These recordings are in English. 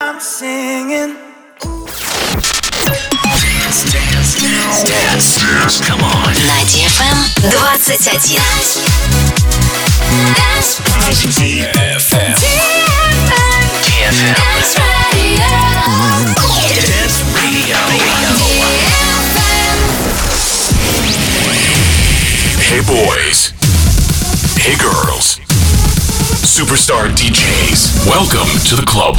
I'm singing. Dance, dance, dance, dance, dance. Come on. На DFM 21. DFM. DFM. Dance Radio. Dance Radio. DFM. Hey boys. Hey girls. Superstar DJs. Welcome to the club.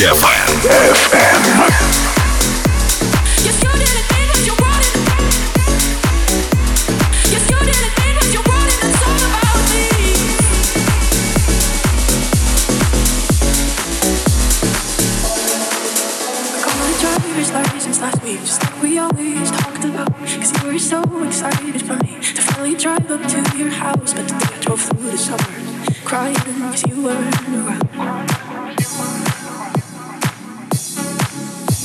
DFM. Drive up to your house, but today I drove through the suburbs, crying because you weren't around.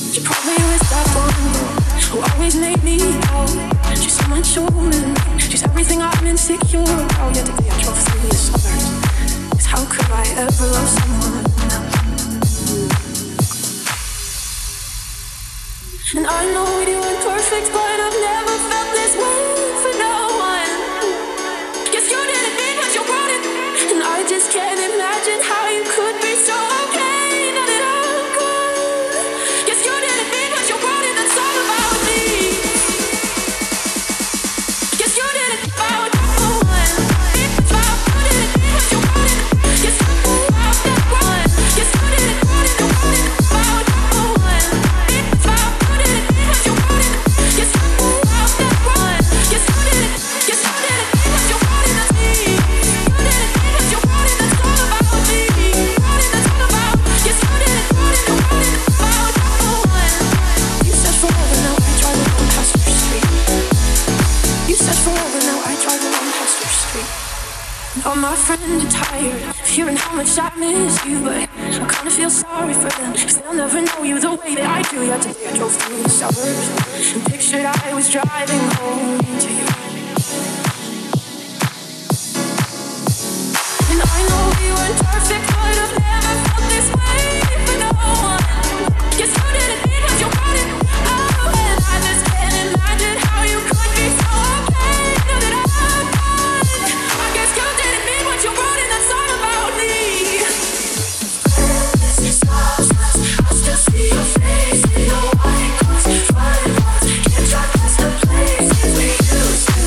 She probably was that one who always made me out. She's so much older than me. She's everything I'm insecure about. Yet today I drove through the suburbs, 'cause how could I ever love someone else? And I know we weren't perfect, but I've never felt this way. I miss you, but I kinda feel sorry for them, 'cause they'll never know you the way that I do. Yeah, today I drove through the suburbs and pictured I was driving home to you. And I know we weren't perfect, but I've never felt this way for no one. Guess you did it because you brought it out, and I just can't imagine how you could be so okay now that I'm gone. I guess you didn't mean what you brought in. That's all about me. Your face in your white clothes, flying lights, can't drive past the places we used to.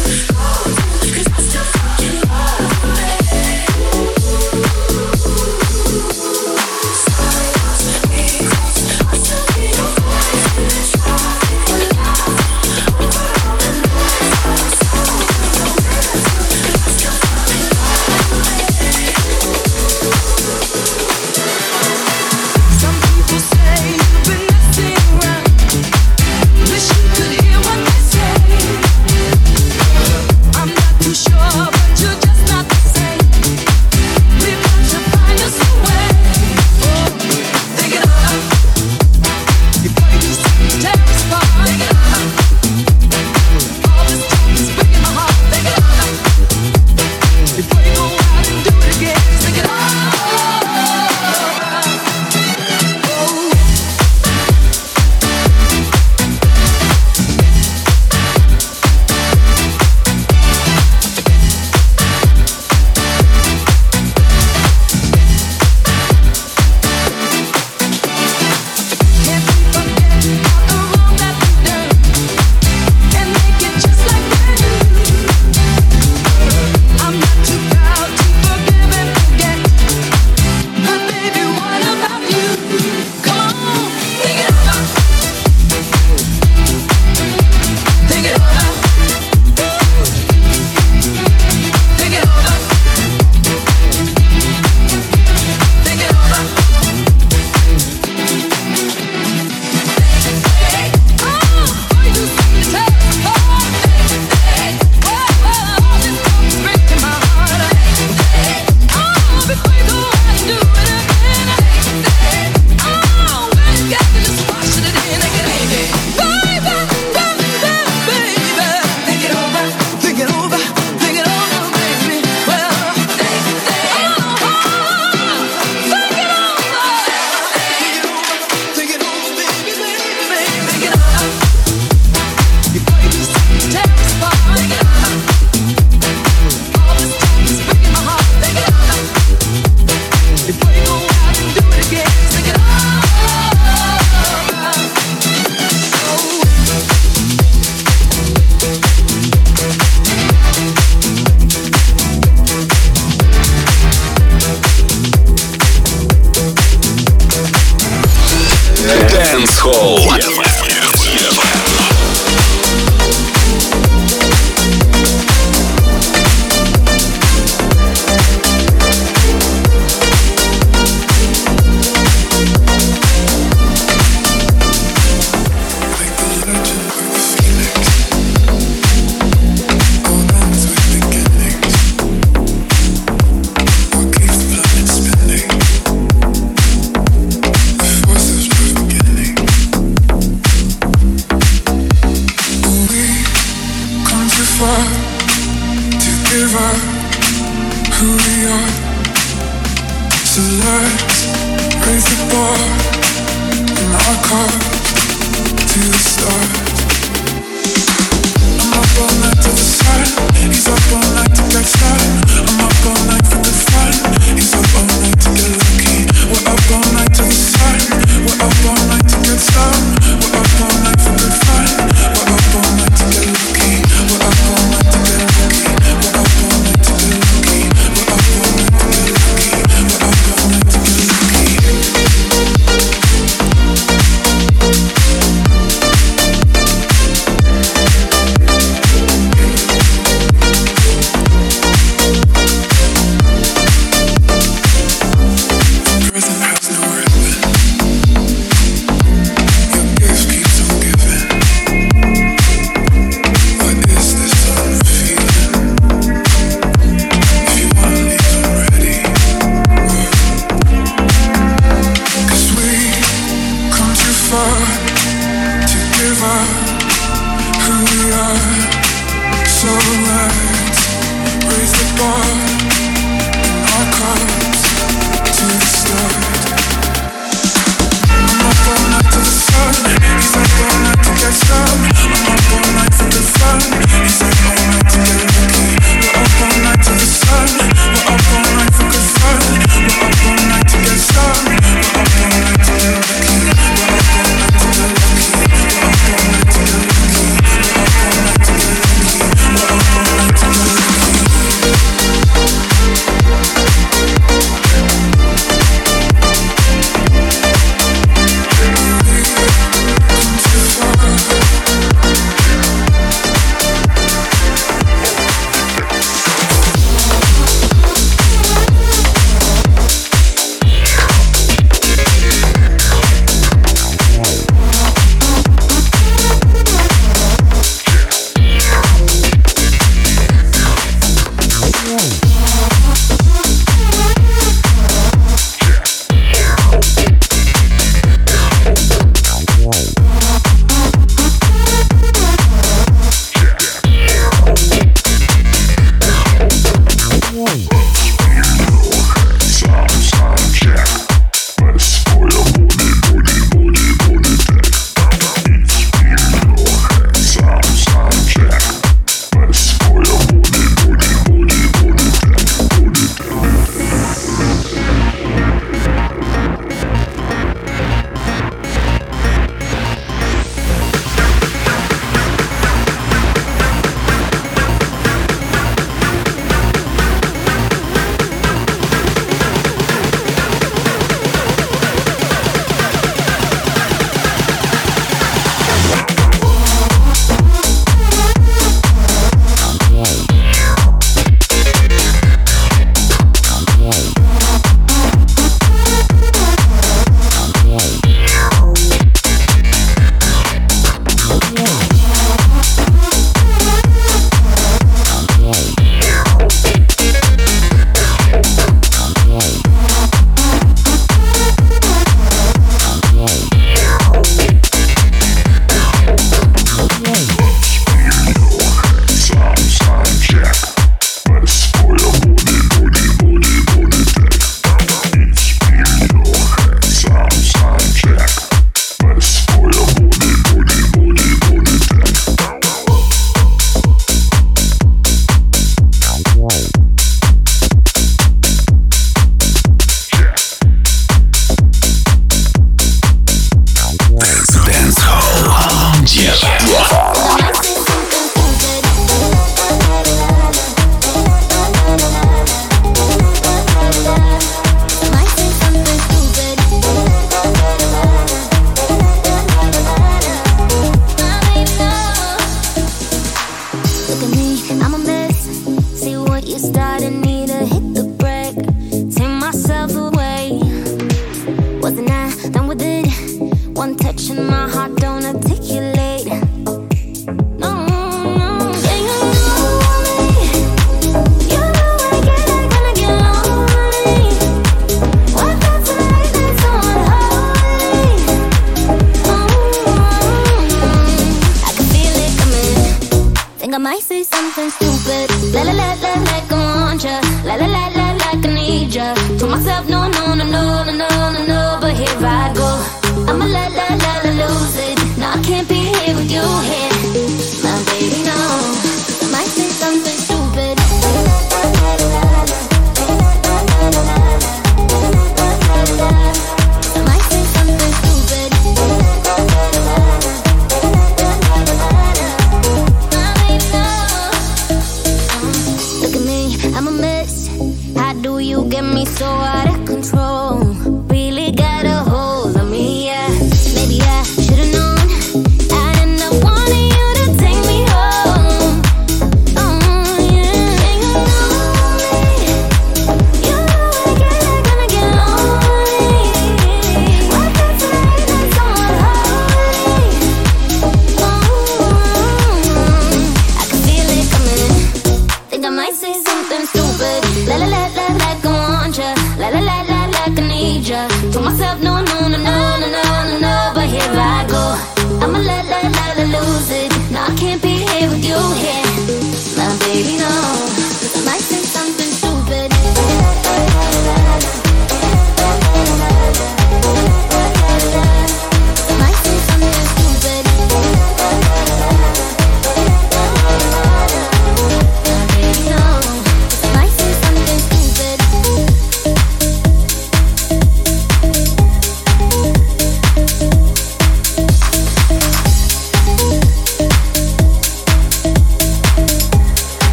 Dancehall.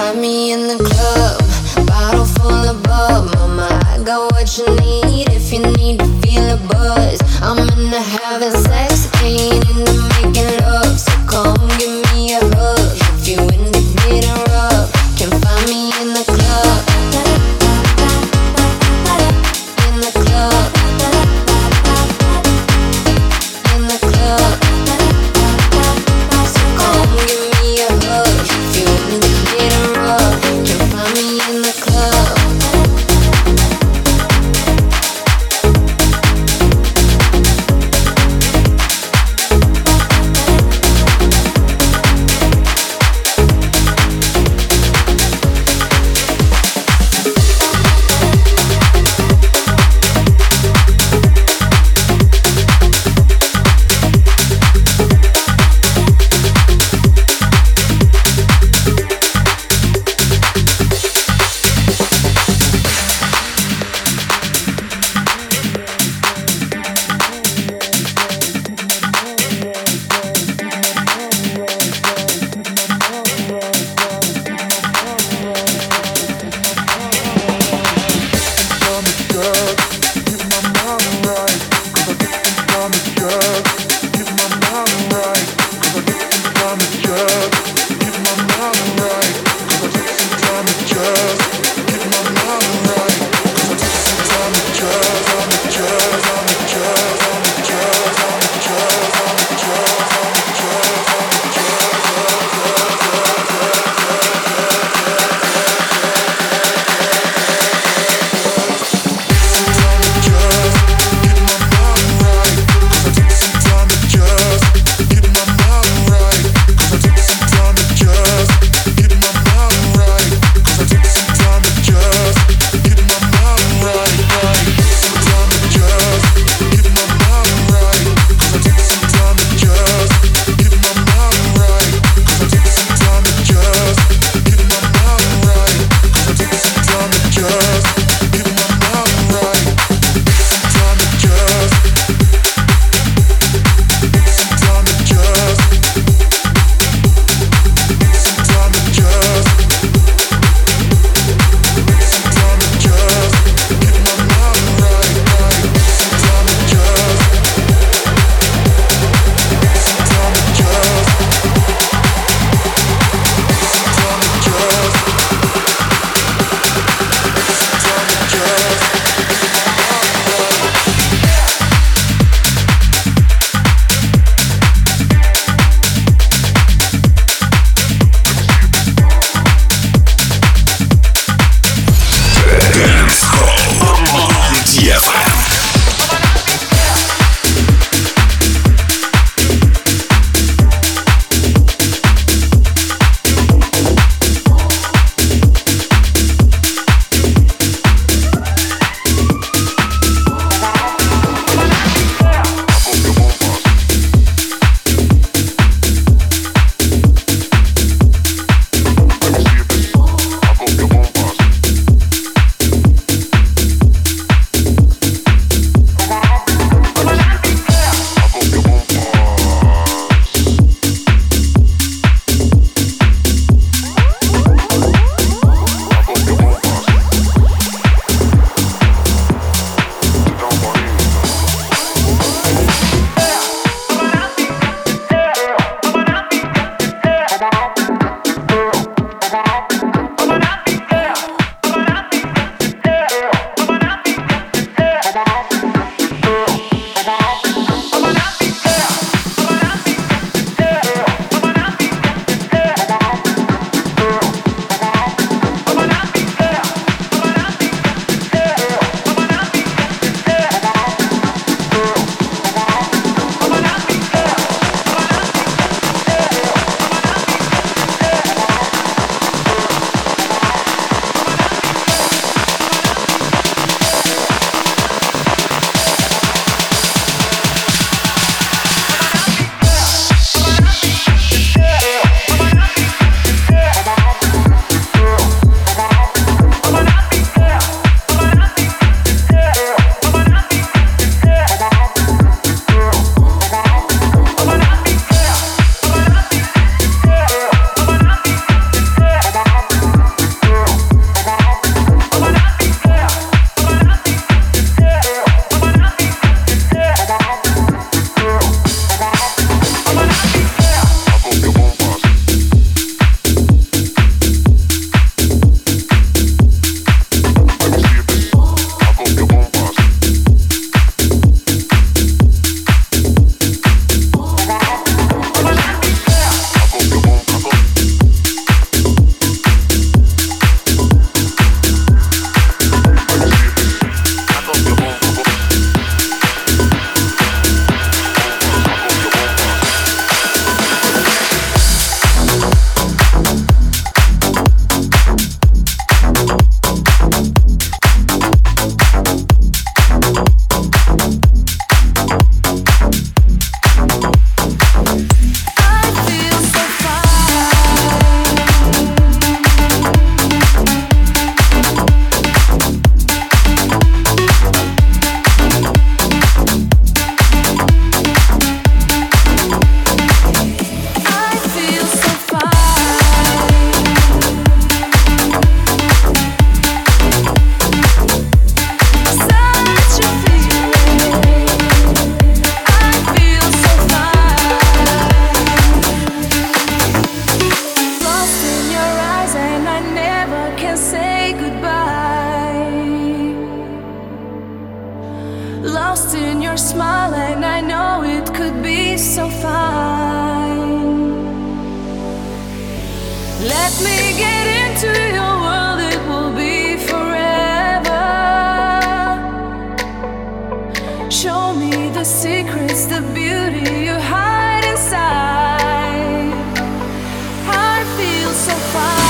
Find me in the club, bottle full of bub. Mama, I got what you need if you need to feel a buzz. I'm into having sex, I ain't into making love. So come give me a hug if you into getting rough. Can find me in the club, in the club, in the club. So come give me a hug if you into getting rough. Can lost in your smile, and I know it could be so fine. Let me get into your world, it will be forever. Show me the secrets, the beauty you hide inside. I feel so fine.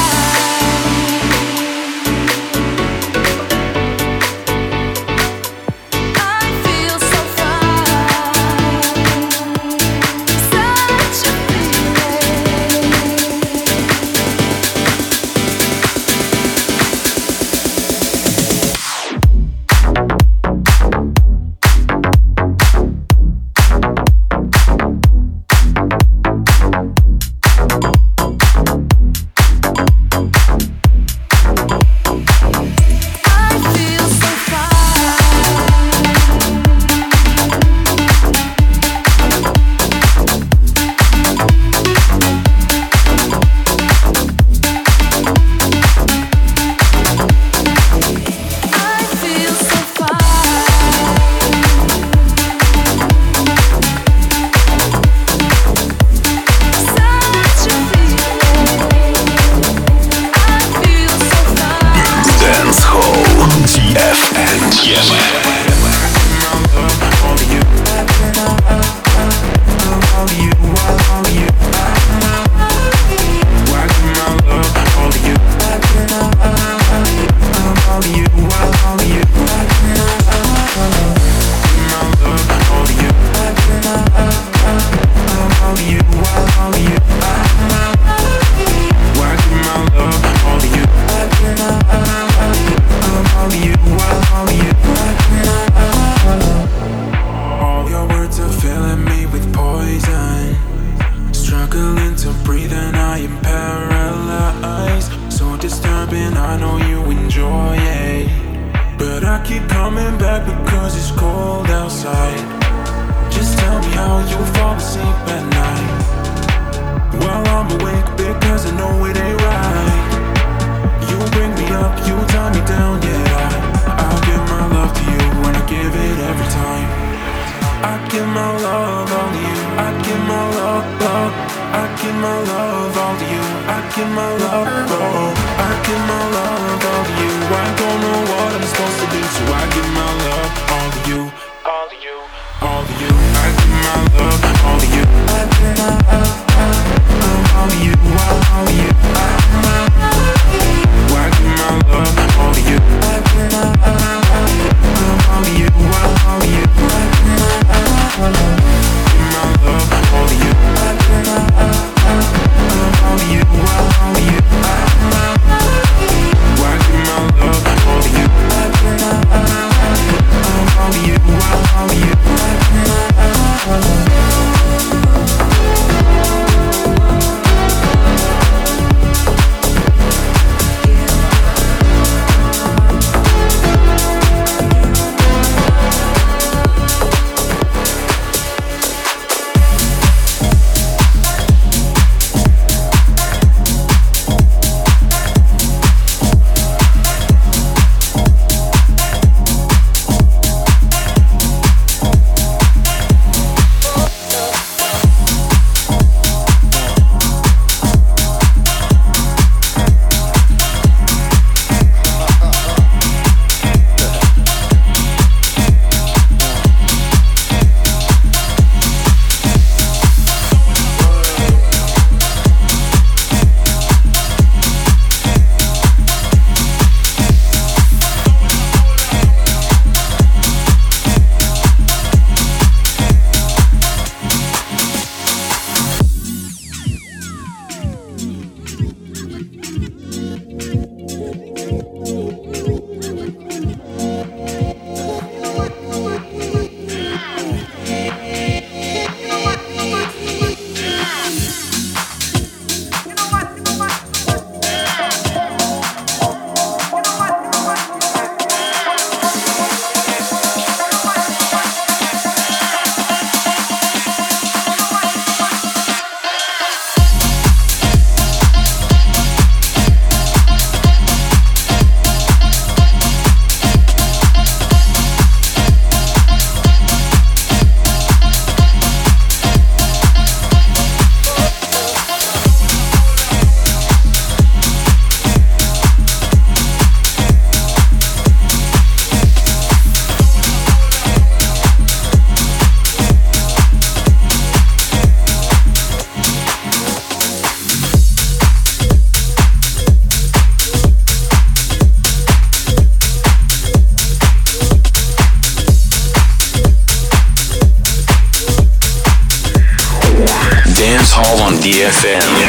DFM.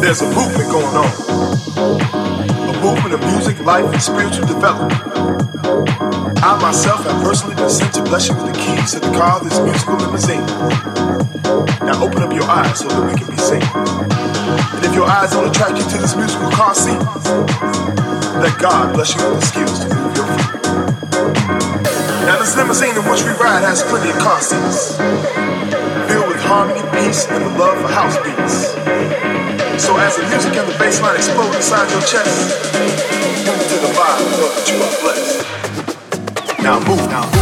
There's a movement going on, a movement of music, life, and spiritual development. I myself have personally been sent to bless you with the keys to the car of this musical limousine. Now open up your eyes so that we can be seen. And if your eyes don't attract you to this musical car seat, let God bless you with the skills to move your feet. Now this limousine in which we ride has plenty of car seats, filled with harmony, peace, and the love for house beats. So as the music and the bass line explode inside your chest, move to the vibe and know that you are blessed. Now move, now move.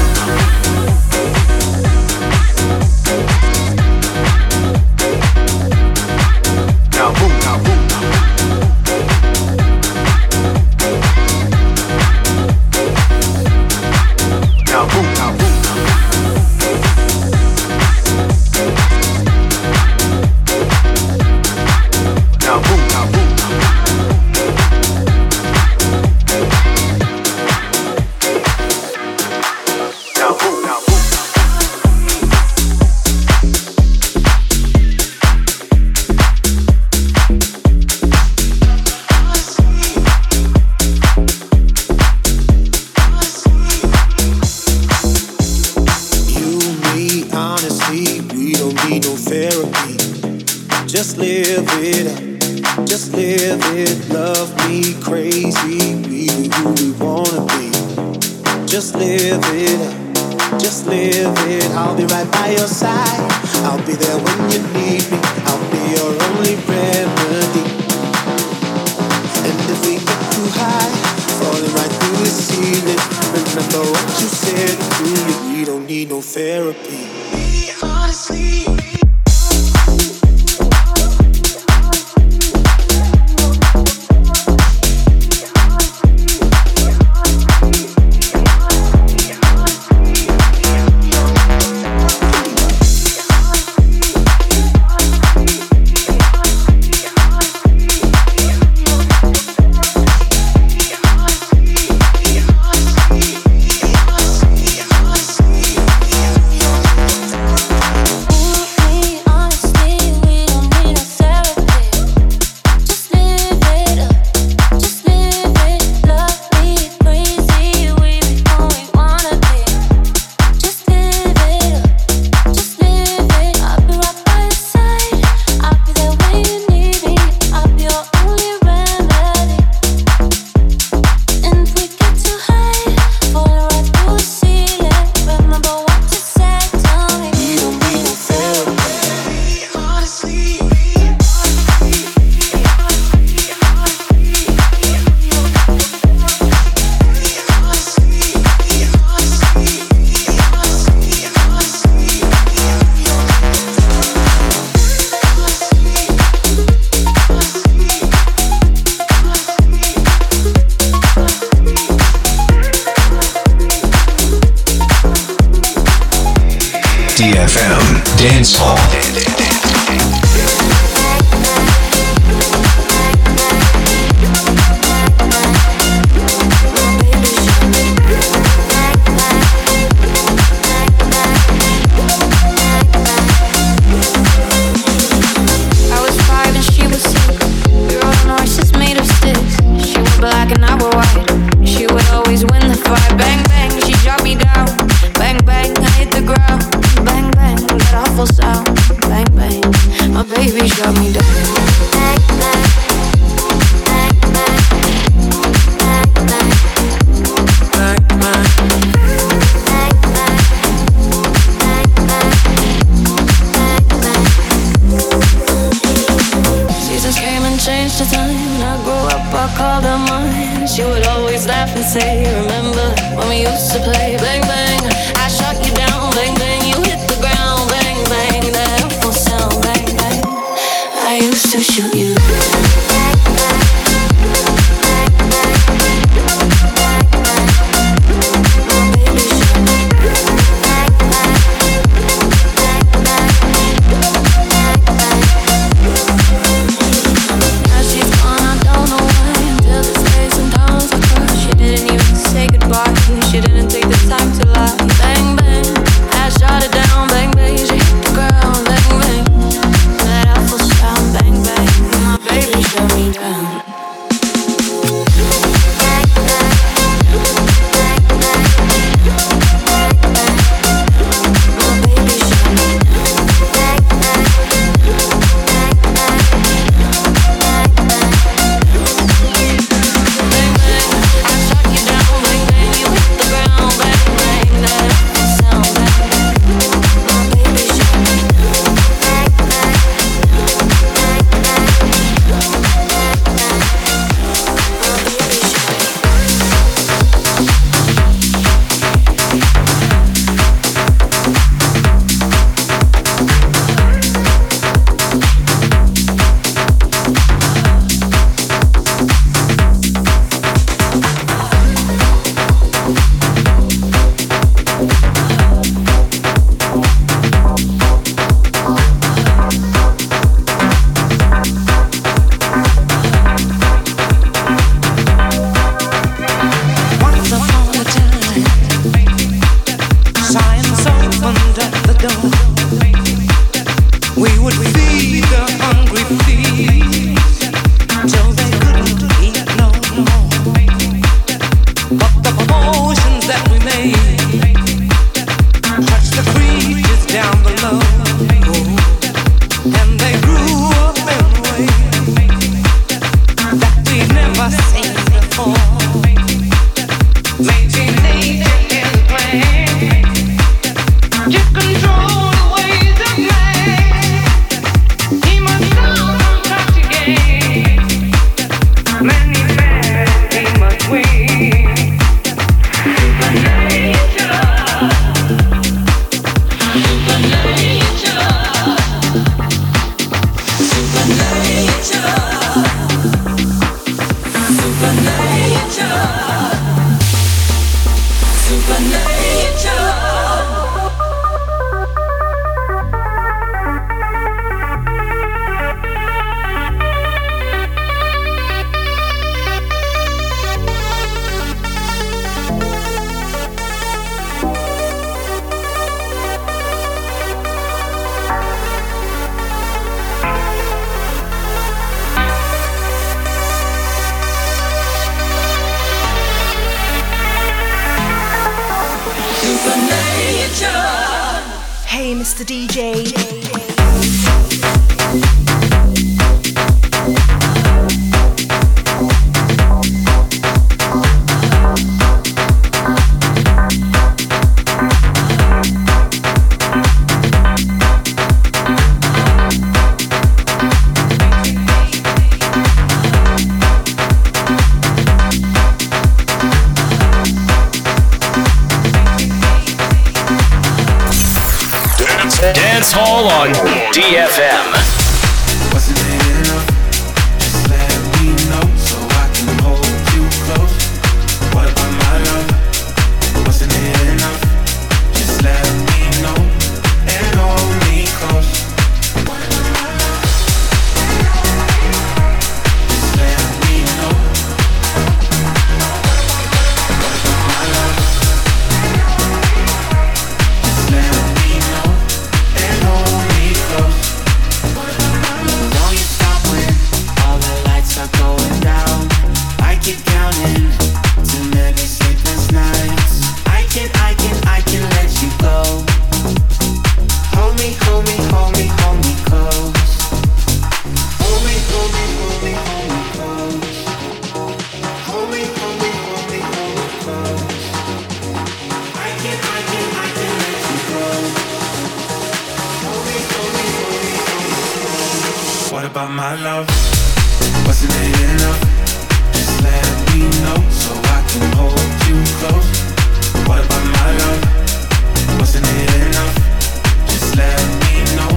got me down. Changed the time, I grew up, I called her mine. She would always laugh and say, remember when we used to play? Bang, bang, I shot you down. Bang, bang, you hit the ground. Bang, bang, that awful sound. Bang, bang, I used to shoot you. Dancehall on DFM. about my love. Wasn't it enough? Just let me know so I can hold you close. What about my love? Wasn't it enough? Just let me know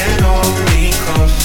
and hold me close.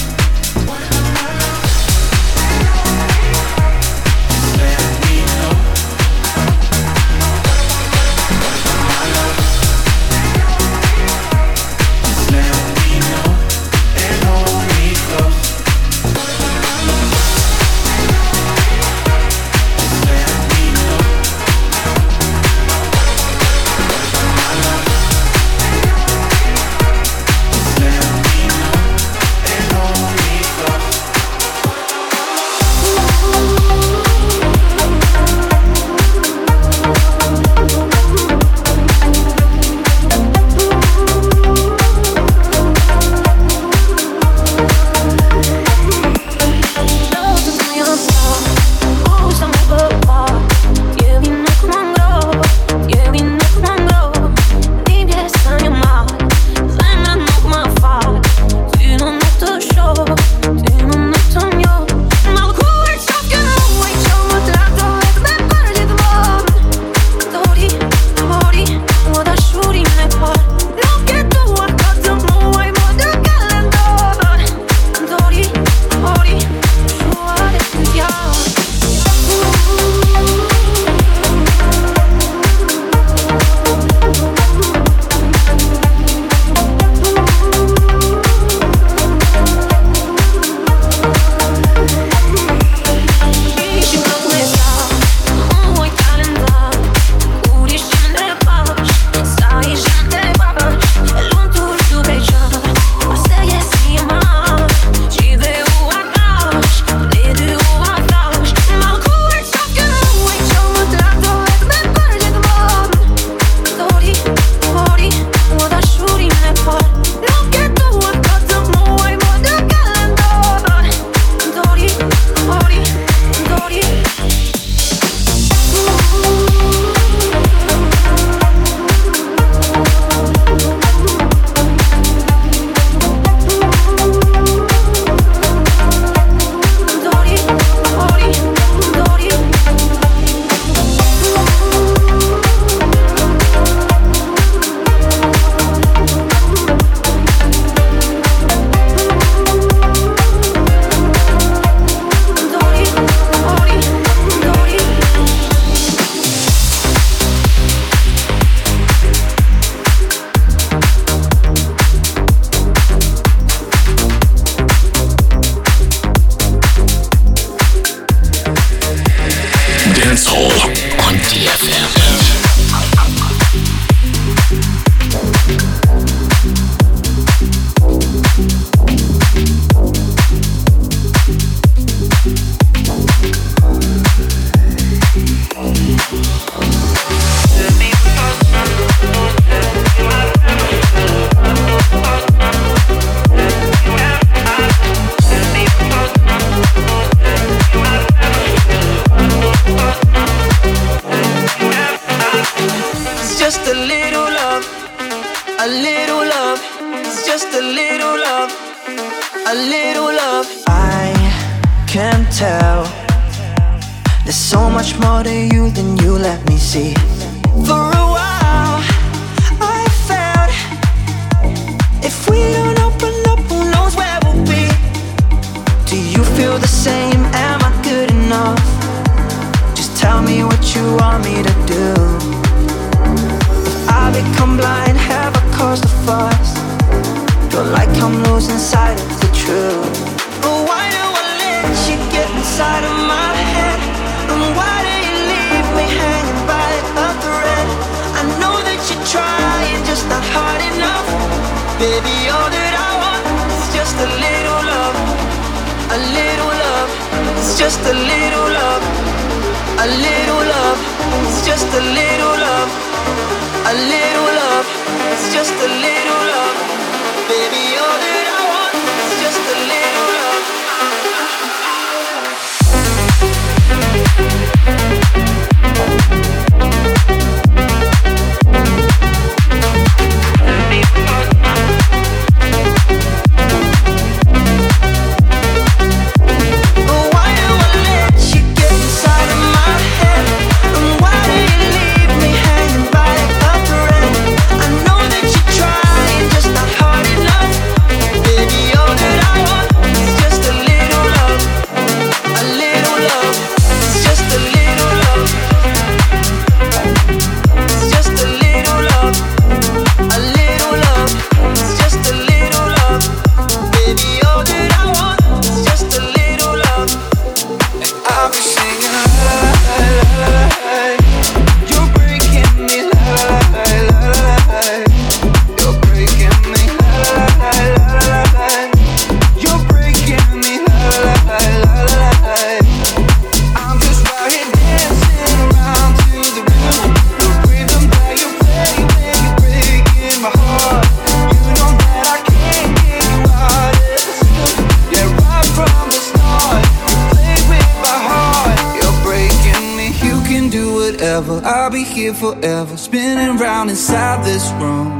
I'll be here forever, spinning round inside this room.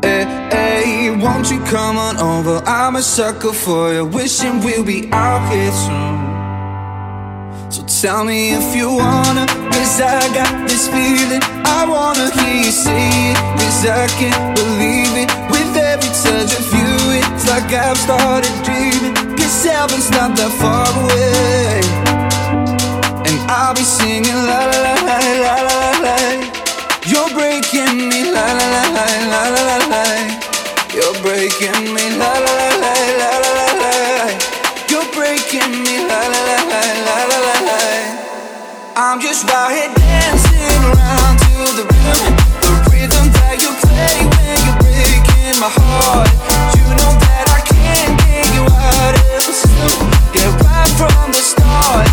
Hey, hey, won't you come on over? I'm a sucker for you, wishing we'll be out here soon. So tell me if you wanna, 'cause I got this feeling. I wanna hear you say it, 'cause I can't believe it. With every touch of you, it's like I've started dreaming. 'Cause heaven's not that far away. I'll be singing la la la la la la la. You're breaking me la la la la la la la. You're breaking me la la la la la la. You're breaking me la la la la la la. I'm just out here dancing around to the rhythm, the rhythm that you play when you're breaking my heart. You know that I can't get you out of the system. Yeah, right from the start.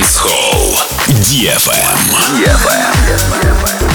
DANCEHALL DFM.